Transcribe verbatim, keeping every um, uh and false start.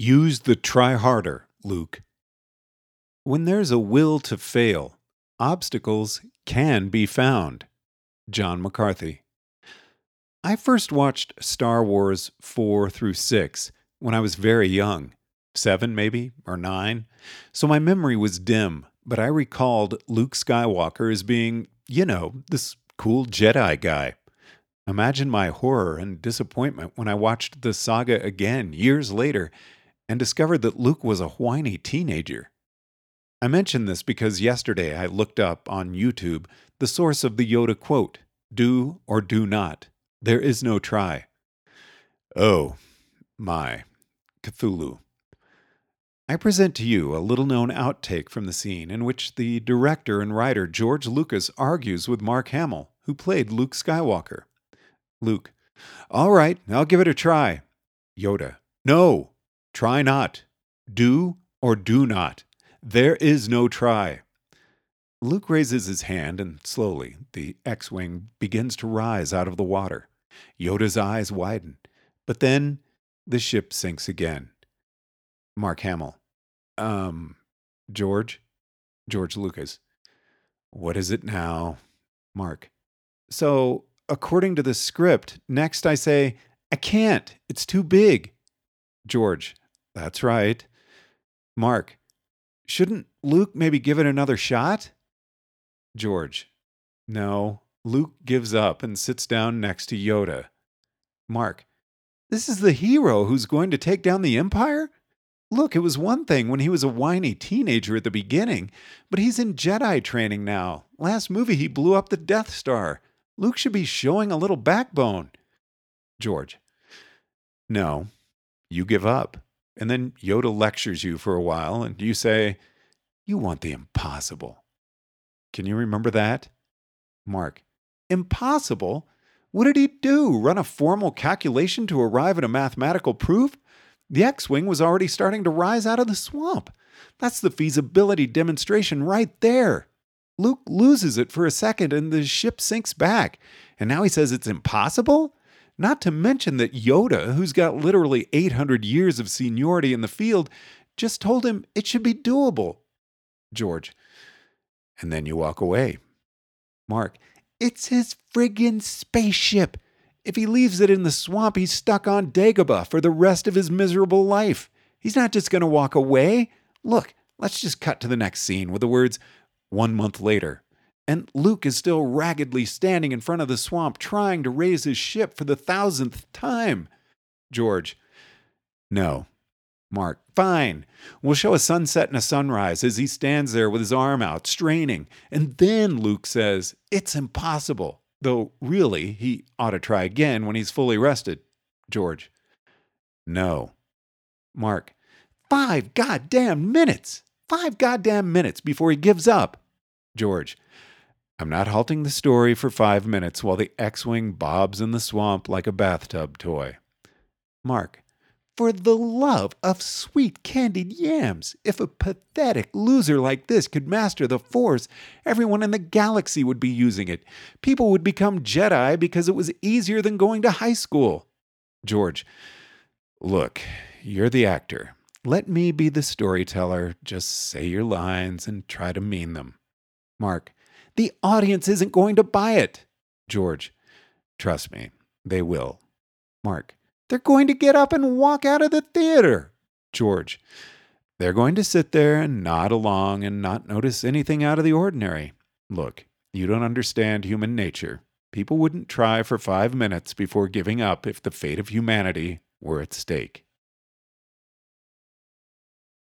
Use the try harder, Luke. When there's a will to fail, obstacles can be found. John McCarthy. I first watched Star Wars four through six when I was very young, seven maybe, or nine, so my memory was dim, but I recalled Luke Skywalker as being, you know, this cool Jedi guy. Imagine my horror and disappointment when I watched the saga again years later and discovered that Luke was a whiny teenager. I mention this because yesterday I looked up on YouTube the source of the Yoda quote, "Do or do not. There is no try." Oh, my. Cthulhu. I present to you a little-known outtake from the scene in which the director and writer George Lucas argues with Mark Hamill, who played Luke Skywalker. Luke. All right, I'll give it a try. Yoda. No, try not. Do or do not. There is no try. Luke raises his hand and slowly the X Wing begins to rise out of the water. Yoda's eyes widen, but then the ship sinks again. Mark Hamill. Um, George? George Lucas. What is it now? Mark. So, according to the script, next I say, I can't, it's too big. George. That's right. Mark. Shouldn't Luke maybe give it another shot? George. No, Luke gives up and sits down next to Yoda. Mark. This is the hero who's going to take down the Empire? Look, it was one thing when he was a whiny teenager at the beginning, but he's in Jedi training now. Last movie he blew up the Death Star. Luke should be showing a little backbone. George. No, you give up. And then Yoda lectures you for a while, and you say, you want the impossible. Can you remember that? Mark. Impossible? What did he do? Run a formal calculation to arrive at a mathematical proof? The X-Wing was already starting to rise out of the swamp. That's the feasibility demonstration right there. Luke loses it for a second, and the ship sinks back. And now he says it's impossible? Not to mention that Yoda, who's got literally eight hundred years of seniority in the field, just told him it should be doable. George. And then you walk away. Mark. It's his friggin' spaceship. If he leaves it in the swamp, he's stuck on Dagobah for the rest of his miserable life. He's not just going to walk away. Look, let's just cut to the next scene with the words, one month later. And Luke is still raggedly standing in front of the swamp, trying to raise his ship for the thousandth time. George. No. Mark. Fine. We'll show a sunset and a sunrise as he stands there with his arm out, straining. And then Luke says, it's impossible. Though, really, he ought to try again when he's fully rested. George. No. Mark. Five goddamn minutes. Five goddamn minutes before he gives up. George. I'm not halting the story for five minutes while the X-Wing bobs in the swamp like a bathtub toy. Mark. For the love of sweet candied yams, if a pathetic loser like this could master the Force, everyone in the galaxy would be using it. People would become Jedi because it was easier than going to high school. George. Look, you're the actor. Let me be the storyteller. Just say your lines and try to mean them. Mark. The audience isn't going to buy it. George. Trust me, they will. Mark. They're going to get up and walk out of the theater. George. They're going to sit there and nod along and not notice anything out of the ordinary. Look, you don't understand human nature. People wouldn't try for five minutes before giving up if the fate of humanity were at stake.